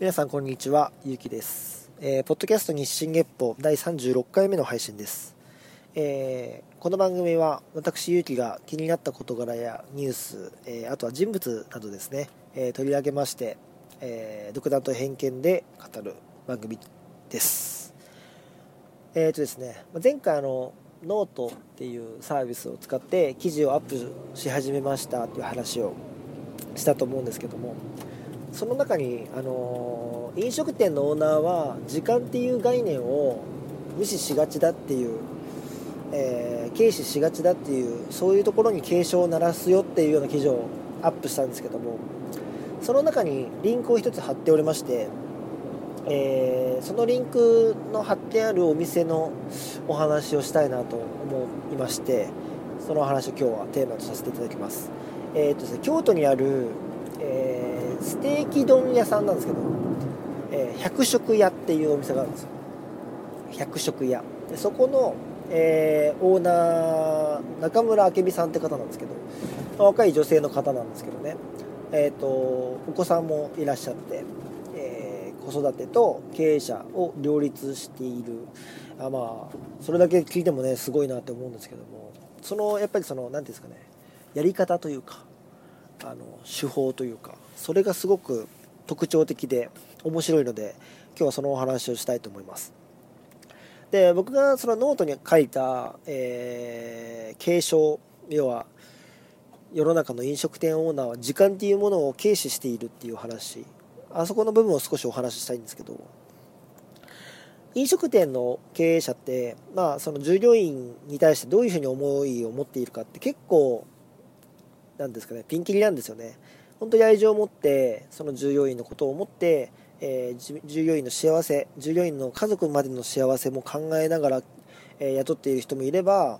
皆さんこんにちは、ゆうきです、ポッドキャスト日進月歩第36回目の配信です、この番組は私ゆうきが気になった事柄やニュース、あとは人物などですね、取り上げまして、独断と偏見で語る番組です。ですね、前回ノートっていうサービスを使って記事をアップし始めましたという話をしたと思うんですけども、その中に飲食店のオーナーは時間っていう概念を無視しがちだっていう、軽視しがちだっていう、そういうところに警鐘を鳴らすよっていうような記事をアップしたんですけども、その中にリンクを一つ貼っておりまして、そのリンクの貼ってあるお店のお話をしたいなと思いまして、そのお話を今日はテーマとさせていただきます。京都にある、ステーキ丼屋さんなんですけど、百食屋っていうお店があるんですよ。百食屋で、そこの、オーナー中村明美さんって方なんですけど、若い女性の方なんですけどね、お子さんもいらっしゃって、子育てと経営者を両立している。それだけ聞いてもね、すごいなって思うんですけども、やっぱりなんていうんですかね、やり方というか手法というか、それがすごく特徴的で面白いので、今日はそのお話をしたいと思います。で、僕がそのノートに書いた、警鐘、要は世の中の飲食店オーナーは時間っていうものを軽視しているっていう話、あそこの部分を少しお話ししたいんですけど、飲食店の経営者って、その従業員に対してどういうふうに思いを持っているかって結構なんですかね、ピンキリなんですよね。本当に愛情を持って、その従業員のことを思って、従業員の幸せ、従業員の家族までの幸せも考えながら、雇っている人もいれば、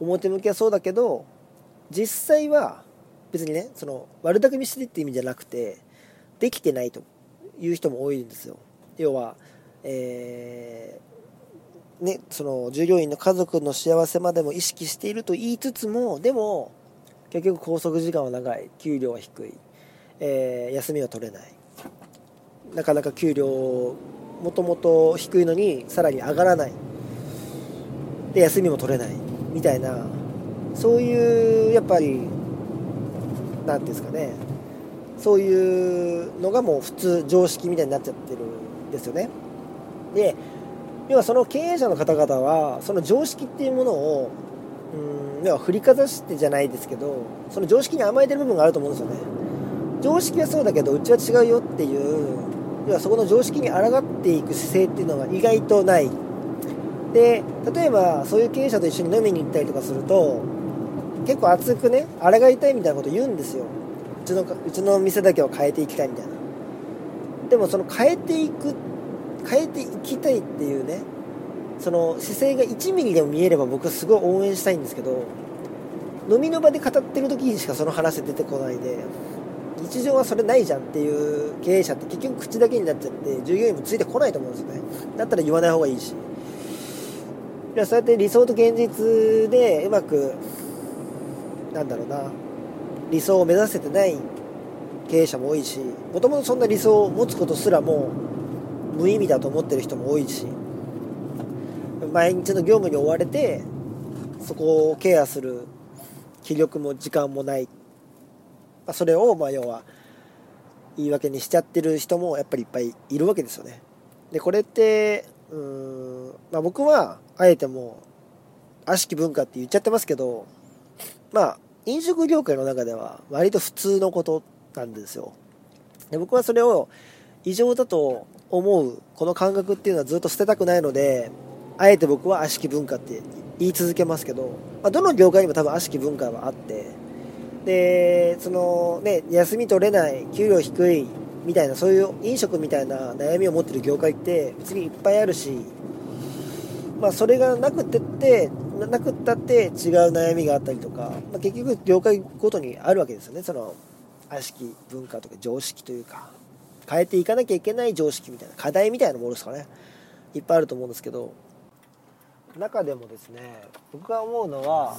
表向きはそうだけど実際は別にね、悪巧みしてるって意味じゃなくて、できてないという人も多いんですよ。要は、その従業員の家族の幸せまでも意識していると言いつつも、でも結局拘束時間は長い、給料は低い、休みは取れない、なかなか給料もともと低いのにさらに上がらないで、休みも取れないみたいな、そういうやっぱりなんていうんですかね、そういうのがもう普通常識みたいになっちゃってるんですよね。で、要はその経営者の方々はその常識っていうものを振りかざしてじゃないですけど、その常識に甘えてる部分があると思うんですよね。常識はそうだけどうちは違うよっていう、要はそこの常識に抗っていく姿勢っていうのが意外とない。で、例えばそういう経営者と一緒に飲みに行ったりとかすると、結構熱くね、抗いたいみたいなこと言うんですよ。うちの店だけは変えていきたいみたいな。でもその変えていきたいっていうね、その姿勢が1ミリでも見えれば僕はすごい応援したいんですけど、飲みの場で語ってる時にしかその話出てこないで、日常はそれないじゃんっていう経営者って結局口だけになっちゃって、従業員もついてこないと思うんですよね。だったら言わない方がいいし、いや、そうやって理想と現実でうまく理想を目指せてない経営者も多いし、もともとそんな理想を持つことすらも無意味だと思ってる人も多いし、毎日の業務に追われてそこをケアする気力も時間もない、それを要は言い訳にしちゃってる人もやっぱりいっぱいいるわけですよね。で、これって僕はあえてもう悪しき文化って言っちゃってますけど、飲食業界の中では割と普通のことなんですよ。で、僕はそれを異常だと思うこの感覚っていうのはずっと捨てたくないので、あえて僕は悪しき文化って言い続けますけど、どの業界にも多分悪しき文化はあって、で、休み取れない、給料低いみたいな、そういう飲食みたいな悩みを持ってる業界って別にいっぱいあるし、それがなくったって違う悩みがあったりとか、結局業界ごとにあるわけですよね。その悪しき文化とか常識というか、変えていかなきゃいけない常識みたいな課題みたいなものですかね、いっぱいあると思うんですけど、中でもですね、僕が思うのは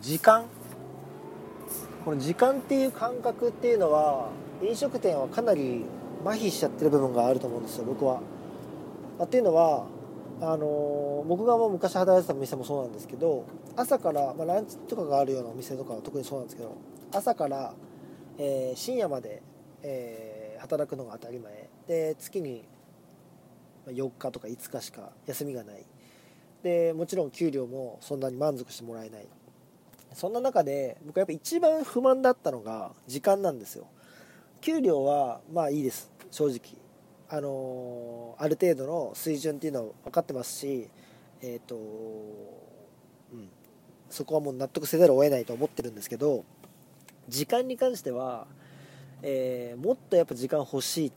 時間この時間っていう感覚っていうのは飲食店はかなり麻痺しちゃってる部分があると思うんですよ、僕は。っていうのは僕がもう昔働いてた店もそうなんですけど、朝から、ランチとかがあるようなお店とかは特にそうなんですけど、朝から、深夜まで、働くのが当たり前で、月に4日とか5日しか休みがないで、もちろん給料もそんなに満足してもらえない。そんな中で僕はやっぱ一番不満だったのが時間なんですよ。給料はまあいいです、正直。ある程度の水準っていうのは分かってますし、そこはもう納得せざるを得ないと思ってるんですけど、時間に関しては、もっとやっぱ時間欲しい。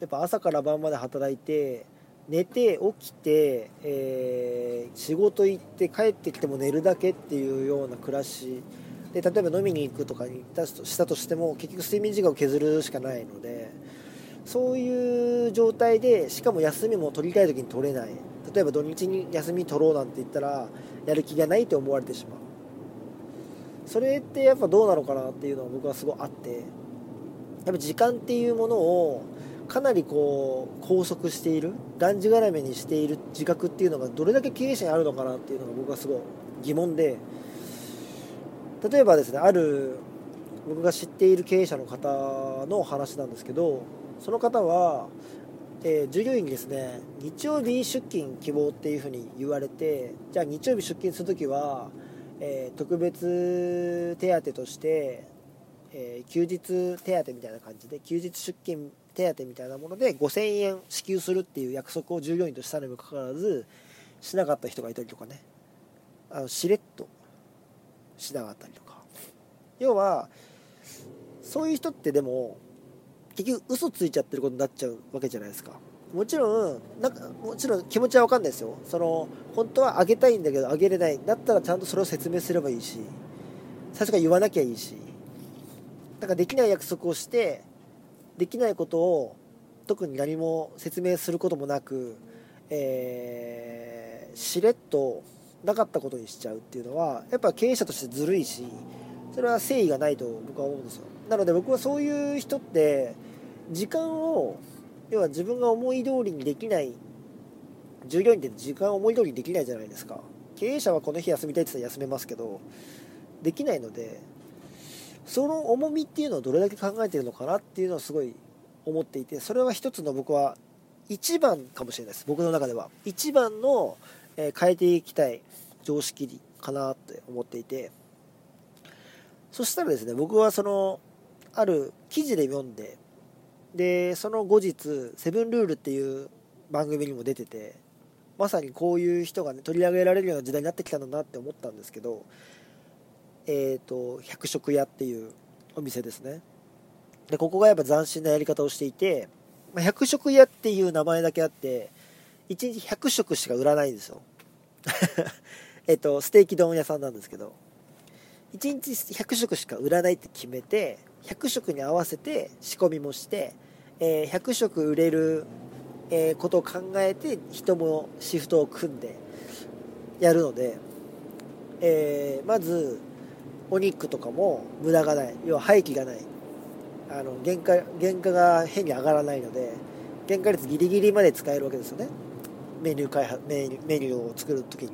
やっぱ朝から晩まで働いて寝て起きて、仕事行って帰ってきても寝るだけっていうような暮らしで、例えば飲みに行くとかに行ったしたとしても結局睡眠時間を削るしかないので、そういう状態で、しかも休みも取りたい時に取れない。例えば土日に休み取ろうなんて言ったらやる気がないと思われてしまう。それってやっぱどうなのかなっていうのは僕はすごいあって、やっぱ時間っていうものをかなりこう拘束している、がんじがらめにしている自覚っていうのがどれだけ経営者にあるのかなっていうのが僕はすごい疑問で、例えばですね、ある僕が知っている経営者の方の話なんですけど、その方は、従業員にですね、日曜日出勤希望っていうふうに言われて、じゃあ日曜日出勤するときは、特別手当として、休日手当みたいな感じで、休日出勤手当みたいなもので5000円支給するっていう約束を従業員としたにもかかわらずしなかった人がいたりとかね、しれっとしなかったりとか。要はそういう人ってでも結局嘘ついちゃってることになっちゃうわけじゃないですか。もちろん気持ちは分かんないですよ。その本当はあげたいんだけどあげれない、だったらちゃんとそれを説明すればいいし、最初から言わなきゃいいし、だからできない約束をしてできないことを特に何も説明することもなく、しれっとなかったことにしちゃうっていうのはやっぱ経営者としてずるいし、それは誠意がないと僕は思うんですよ。なので僕はそういう人って時間を、要は自分が思い通りにできない、従業員って時間を思い通りにできないじゃないですか。経営者はこの日休みたいって言ったら休めますけどできないので、その重みっていうのをどれだけ考えているのかなっていうのをすごい思っていて、それは一つの僕は一番かもしれないです。僕の中では一番の変えていきたい常識かなって思っていて、そしたらですね、僕はそのある記事で読んで、でその後日セブンルールっていう番組にも出てて、まさにこういう人が、ね、取り上げられるような時代になってきたんだなって思ったんですけど、百食屋っていうお店ですね。でここがやっぱ斬新なやり方をしていて、百食屋っていう名前だけあって1日100食しか売らないんですよステーキ丼屋さんなんですけど、1日100食しか売らないって決めて、100食に合わせて仕込みもして、100食売れることを考えて人もシフトを組んでやるので、まずお肉とかも無駄がない、要は廃棄がない、原価が変に上がらないので原価率ギリギリまで使えるわけですよね。メニューを作るときに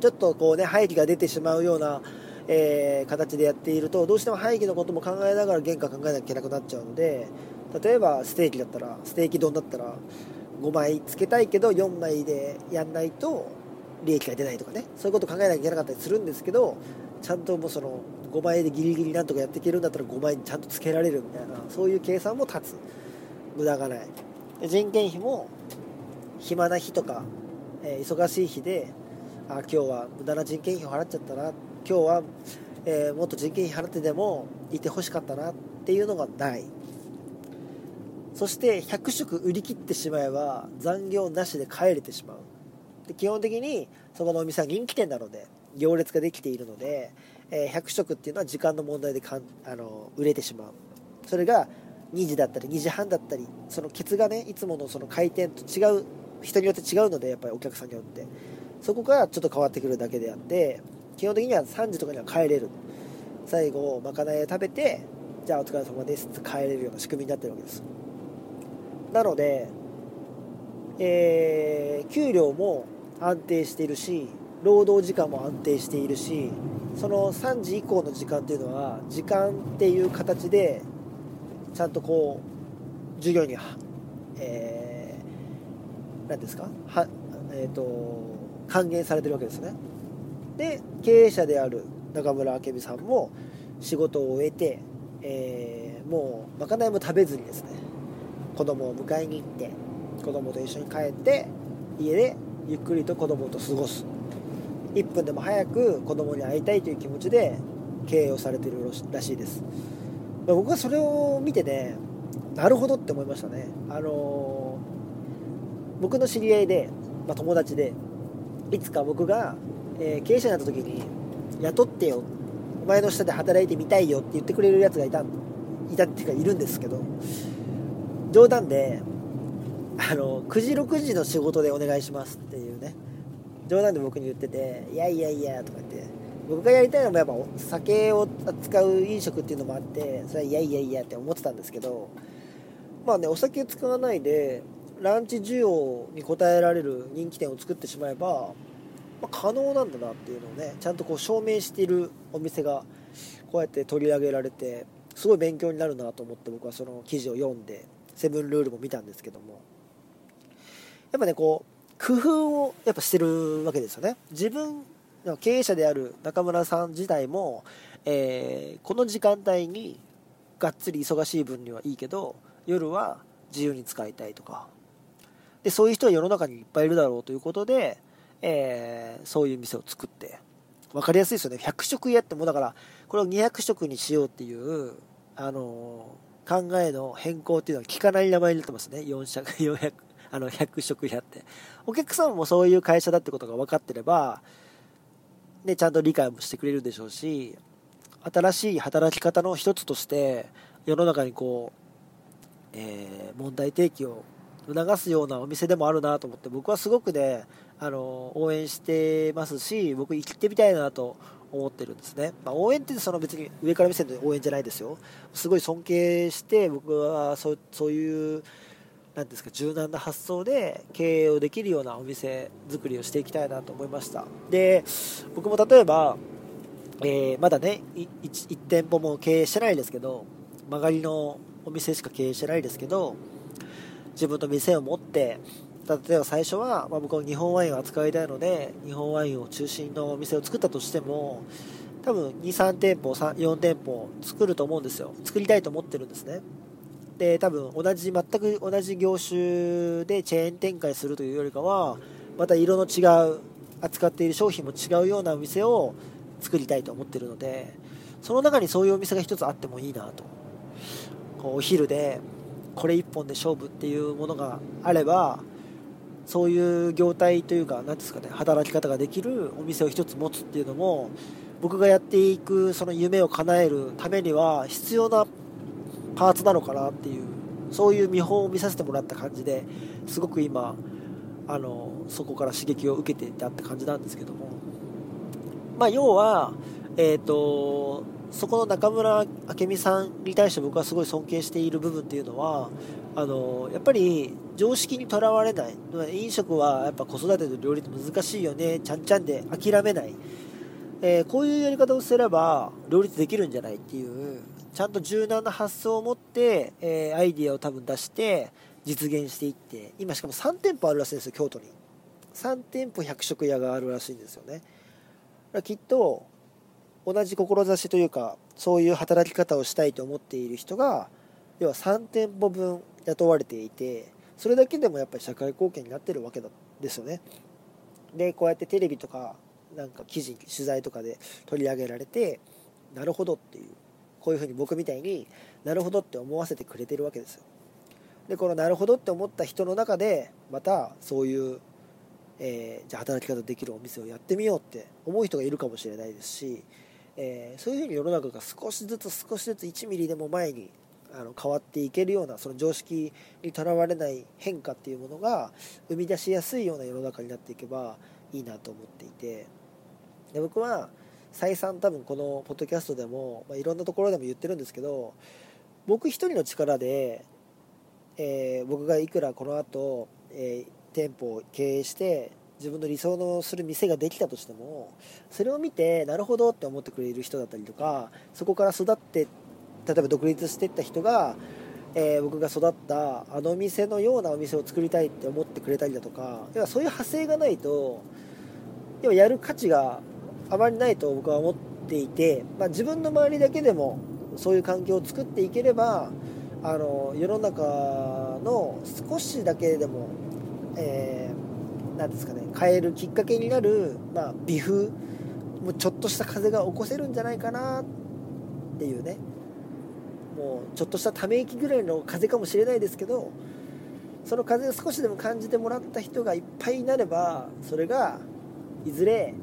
ちょっとこうね、廃棄が出てしまうような、形でやっているとどうしても廃棄のことも考えながら原価考えなきゃいけなくなっちゃうので、例えばステーキ丼だったら5枚つけたいけど4枚でやんないと利益が出ないとかね、そういうこと考えなきゃいけなかったりするんですけど、ちゃんともうその5枚でギリギリなんとかやっていけるんだったら5枚にちゃんとつけられるみたいな、そういう計算も立つ、無駄がない。人件費も暇な日とか、忙しい日で、今日は無駄な人件費を払っちゃったな、今日は、もっと人件費払ってでもいてほしかったなっていうのがない。そして100食売り切ってしまえば残業なしで帰れてしまう。で基本的にそこのお店は人気店なので行列ができているので、100食っていうのは時間の問題で売れてしまう。それが2時だったり2時半だったり、そのケツがね、いつものその開店と違う、人によって違うので、やっぱりお客さんによってそこがちょっと変わってくるだけであって、基本的には3時とかには帰れる、最後まかないを食べて、じゃあお疲れ様ですって帰れるような仕組みになってるわけです。なので、給料も安定しているし、労働時間も安定しているし、その3時以降の時間っていうのは時間っていう形でちゃんとこう授業に何ですかは、還元されてるわけですね。で、経営者である中村明美さんも仕事を終えて、もうまかないも食べずにですね、子供を迎えに行って子供と一緒に帰って家でゆっくりと子供と過ごす、1分でも早く子供に会いたいという気持ちで経営をされているらしいです。僕はそれを見てね、なるほどって思いましたね。僕の知り合いで、友達で、いつか僕が、経営者になった時に雇ってよ、お前の下で働いてみたいよって言ってくれるやつがいたっていうかいるんですけど、冗談で9時6時の仕事でお願いしますっていうね、冗談で僕に言ってて、いやいやいやとか言って、僕がやりたいのもやっぱ酒を扱う飲食っていうのもあって、それはいやいやいやって思ってたんですけど、お酒使わないでランチ需要に応えられる人気店を作ってしまえば、可能なんだなっていうのをね、ちゃんとこう証明しているお店がこうやって取り上げられて、すごい勉強になるなと思って、僕はその記事を読んでセブンルールも見たんですけども、やっぱねこう工夫をやっぱしてるわけですよね。自分の経営者である中村さん自体も、この時間帯にがっつり忙しい分にはいいけど、夜は自由に使いたいとかで、そういう人は世の中にいっぱいいるだろうということで、そういう店を作って、分かりやすいですよね。100食やっても、だからこれを200食にしようっていう、考えの変更っていうのは聞かない名前になってますね。100食やって、お客さんもそういう会社だってことが分かってれば、ね、ちゃんと理解もしてくれるでしょうし、新しい働き方の一つとして世の中にこう、問題提起を促すようなお店でもあるなと思って、僕はすごくね、応援してますし、僕行ってみたいなと思ってるんですね。応援ってその別に上から見せる応援じゃないですよ。すごい尊敬して、僕はそういうなんですか、柔軟な発想で経営をできるようなお店作りをしていきたいなと思いました。で、僕も例えば、まだね 1店舗も経営してないですけど、曲がりのお店しか経営してないですけど、自分の店を持って、例えば最初は、僕は日本ワインを扱いたいので日本ワインを中心のお店を作ったとしても、多分 2,3 店舗4店舗作ると思うんですよ。作りたいと思ってるんですね。で、多分全く同じ業種でチェーン展開するというよりかは、また色の違う、扱っている商品も違うようなお店を作りたいと思っているので、その中にそういうお店が一つあってもいいなと。こうお昼でこれ一本で勝負っていうものがあれば、そういう業態というか、何ですかね、働き方ができるお店を一つ持つっていうのも、僕がやっていくその夢を叶えるためには必要なパーツなのかなっていう、そういう見本を見させてもらった感じで、すごく今そこから刺激を受けていたって感じなんですけども、要は、そこの中村明美さんに対して僕はすごい尊敬している部分っていうのは、やっぱり常識にとらわれない、飲食はやっぱ子育てと両立難しいよね、ちゃんちゃんで諦めない、こういうやり方をすれば両立できるんじゃないっていう、ちゃんと柔軟な発想を持って、アイディアを多分出して実現していって、今しかも3店舗あるらしいんですよ。京都に3店舗100食屋があるらしいんですよね。だからきっと同じ志というか、そういう働き方をしたいと思っている人が、要は3店舗分雇われていて、それだけでもやっぱり社会貢献になってるわけですよね。で、こうやってテレビとかなんか記事、取材とかで取り上げられて、なるほどっていう、こういうふうに僕みたいになるほどって思わせてくれてるわけですよ。で、このなるほどって思った人の中で、またそういう、じゃあ働き方できるお店をやってみようって思う人がいるかもしれないですし、そういうふうに世の中が少しずつ1ミリでも前に変わっていけるような、その常識にとらわれない変化っていうものが生み出しやすいような世の中になっていけばいいなと思っていて、で、僕は再三多分このポッドキャストでも、いろんなところでも言ってるんですけど、僕一人の力で、僕がいくらこの後、店舗を経営して自分の理想のする店ができたとしても、それを見てなるほどって思ってくれる人だったりとか、そこから育って例えば独立していった人が、僕が育ったあの店のようなお店を作りたいって思ってくれたりだとか、要はそういう派生がないと、要はやる価値があまりないと僕は思っていて、自分の周りだけでもそういう環境を作っていければ、世の中の少しだけでも、なんですかね、変えるきっかけになる、微風もうちょっとした風が起こせるんじゃないかなっていうね、もうちょっとしたため息ぐらいの風かもしれないですけど、その風を少しでも感じてもらった人がいっぱいになれば、それがいずれ、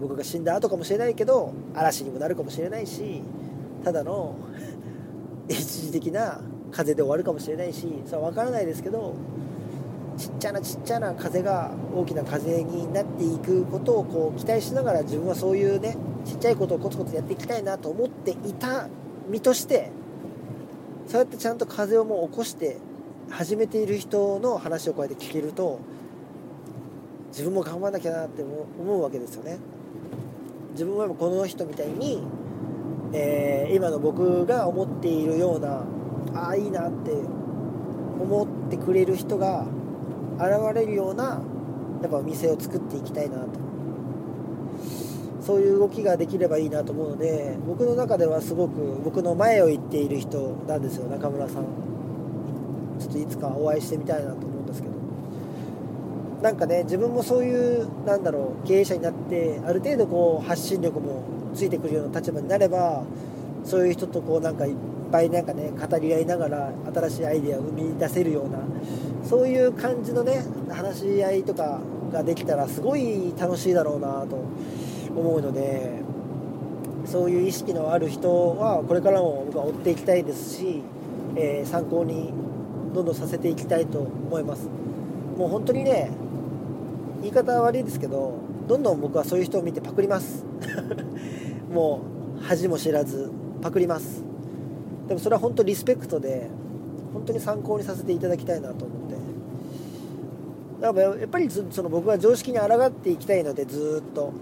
僕が死んだ後かもしれないけど嵐にもなるかもしれないし、ただの一時的な風で終わるかもしれないし、それは分からないですけど、ちっちゃな風が大きな風になっていくことをこう期待しながら、自分はそういうね、ちっちゃいことをコツコツやっていきたいなと思っていた身として、そうやってちゃんと風をもう起こして始めている人の話をこうやって聞けると、自分も頑張らなきゃなって思うわけですよね。自分はこの人みたいに、今の僕が思っているような、ああいいなって思ってくれる人が現れるような、やっぱお店を作っていきたいなと、そういう動きができればいいなと思うので、僕の中ではすごく僕の前を行っている人なんですよ、中村さん。ちょっといつかお会いしてみたいなと思うんですけど、なんかね、自分もそういう経営者になって、ある程度こう発信力もついてくるような立場になれば、そういう人とこういっぱい語り合いながら新しいアイデアを生み出せるような、そういう感じのね、話し合いとかができたらすごい楽しいだろうなと思うので、そういう意識のある人はこれからも僕は追っていきたいですし、参考にどんどんさせていきたいと思います。もう本当にね、言い方は悪いですけど、どんどん僕はそういう人を見てパクりますもう恥も知らずパクります。でもそれは本当リスペクトで、本当に参考にさせていただきたいなと思って、だからやっぱりその僕は常識に抗っていきたいので、ずっと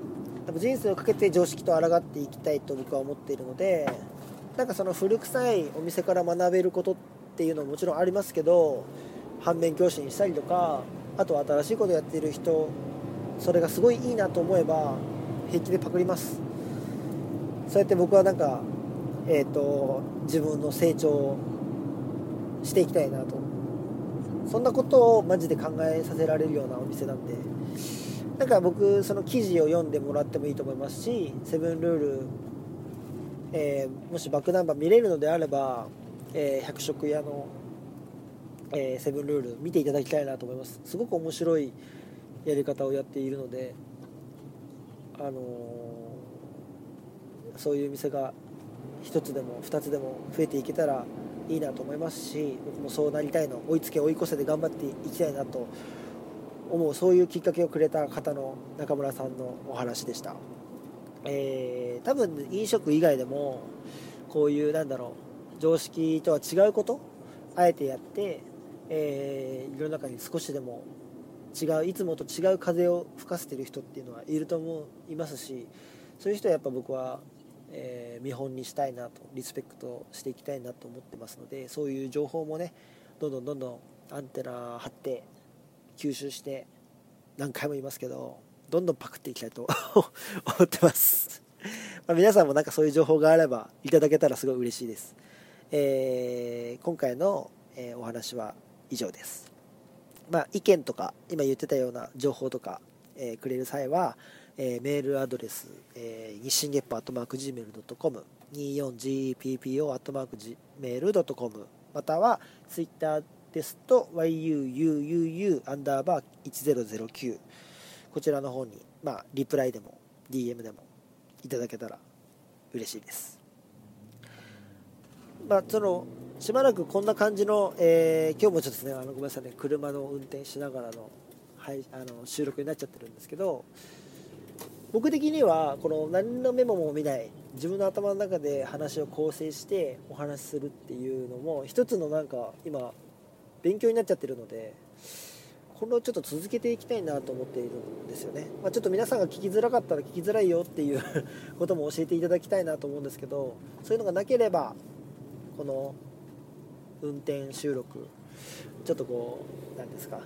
人生をかけて常識と抗っていきたいと僕は思っているので、その古臭いお店から学べることっていうのももちろんありますけど、反面教師にしたりとか、あとは新しいことをやっている人、それがすごいいいなと思えば平気でパクります。そうやって僕は自分の成長をしていきたいなと、そんなことをマジで考えさせられるようなお店なんで、僕その記事を読んでもらってもいいと思いますし、セブンルール、もしバックナンバー見れるのであれば、百食屋の、セブンルール見ていただきたいなと思います。すごく面白いやり方をやっているので、そういう店が一つでも二つでも増えていけたらいいなと思いますし、僕もそうなりたいの、追いつけ追い越せで頑張っていきたいなと思う、そういうきっかけをくれた方の中村さんのお話でした。多分飲食以外でもこういう常識とは違うことあえてやって、世の中に少しでも違う、いつもと違う風を吹かせてる人っていうのはいると思いますし、そういう人はやっぱ僕は見本にしたいなと、リスペクトしていきたいなと思ってますので、そういう情報もね、どんどんアンテナ張って吸収して、何回も言いますけど、どんどんパクっていきたいと思ってます皆さんもそういう情報があればいただけたらすごい嬉しいです。今回のお話は以上です。意見とか今言ってたような情報とか、くれる際はメールアドレス、24geppo@gmail.com、24geppo@gmail.com、またはツイッターですと yuuuuku_1009、こちらの方に、リプライでも DM でもいただけたら嬉しいです。しばらくこんな感じの、今日もちょっとですね、ごめんなさいね、車の運転しながらの収録になっちゃってるんですけど、僕的にはこの何のメモも見ない自分の頭の中で話を構成してお話しするっていうのも一つのなんか今勉強になっちゃってるので、これをちょっと続けていきたいなと思っているんですよね。まあ、ちょっと皆さんが聞きづらかったら聞きづらいよっていうことも教えていただきたいなと思うんですけど、そういうのがなければこの運転収録ちょっとこう何ですか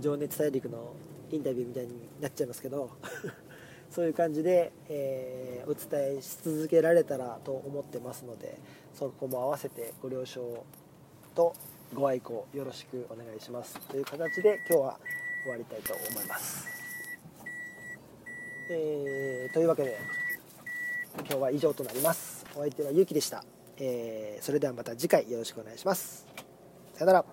情熱大陸のインタビューみたいになっちゃいますけどそういう感じで、お伝えし続けられたらと思ってますので、そこも合わせてご了承とご愛顧よろしくお願いしますという形で今日は終わりたいと思います。というわけで今日は以上となります。お相手はゆうきでした。それではまた次回よろしくお願いします。さよなら。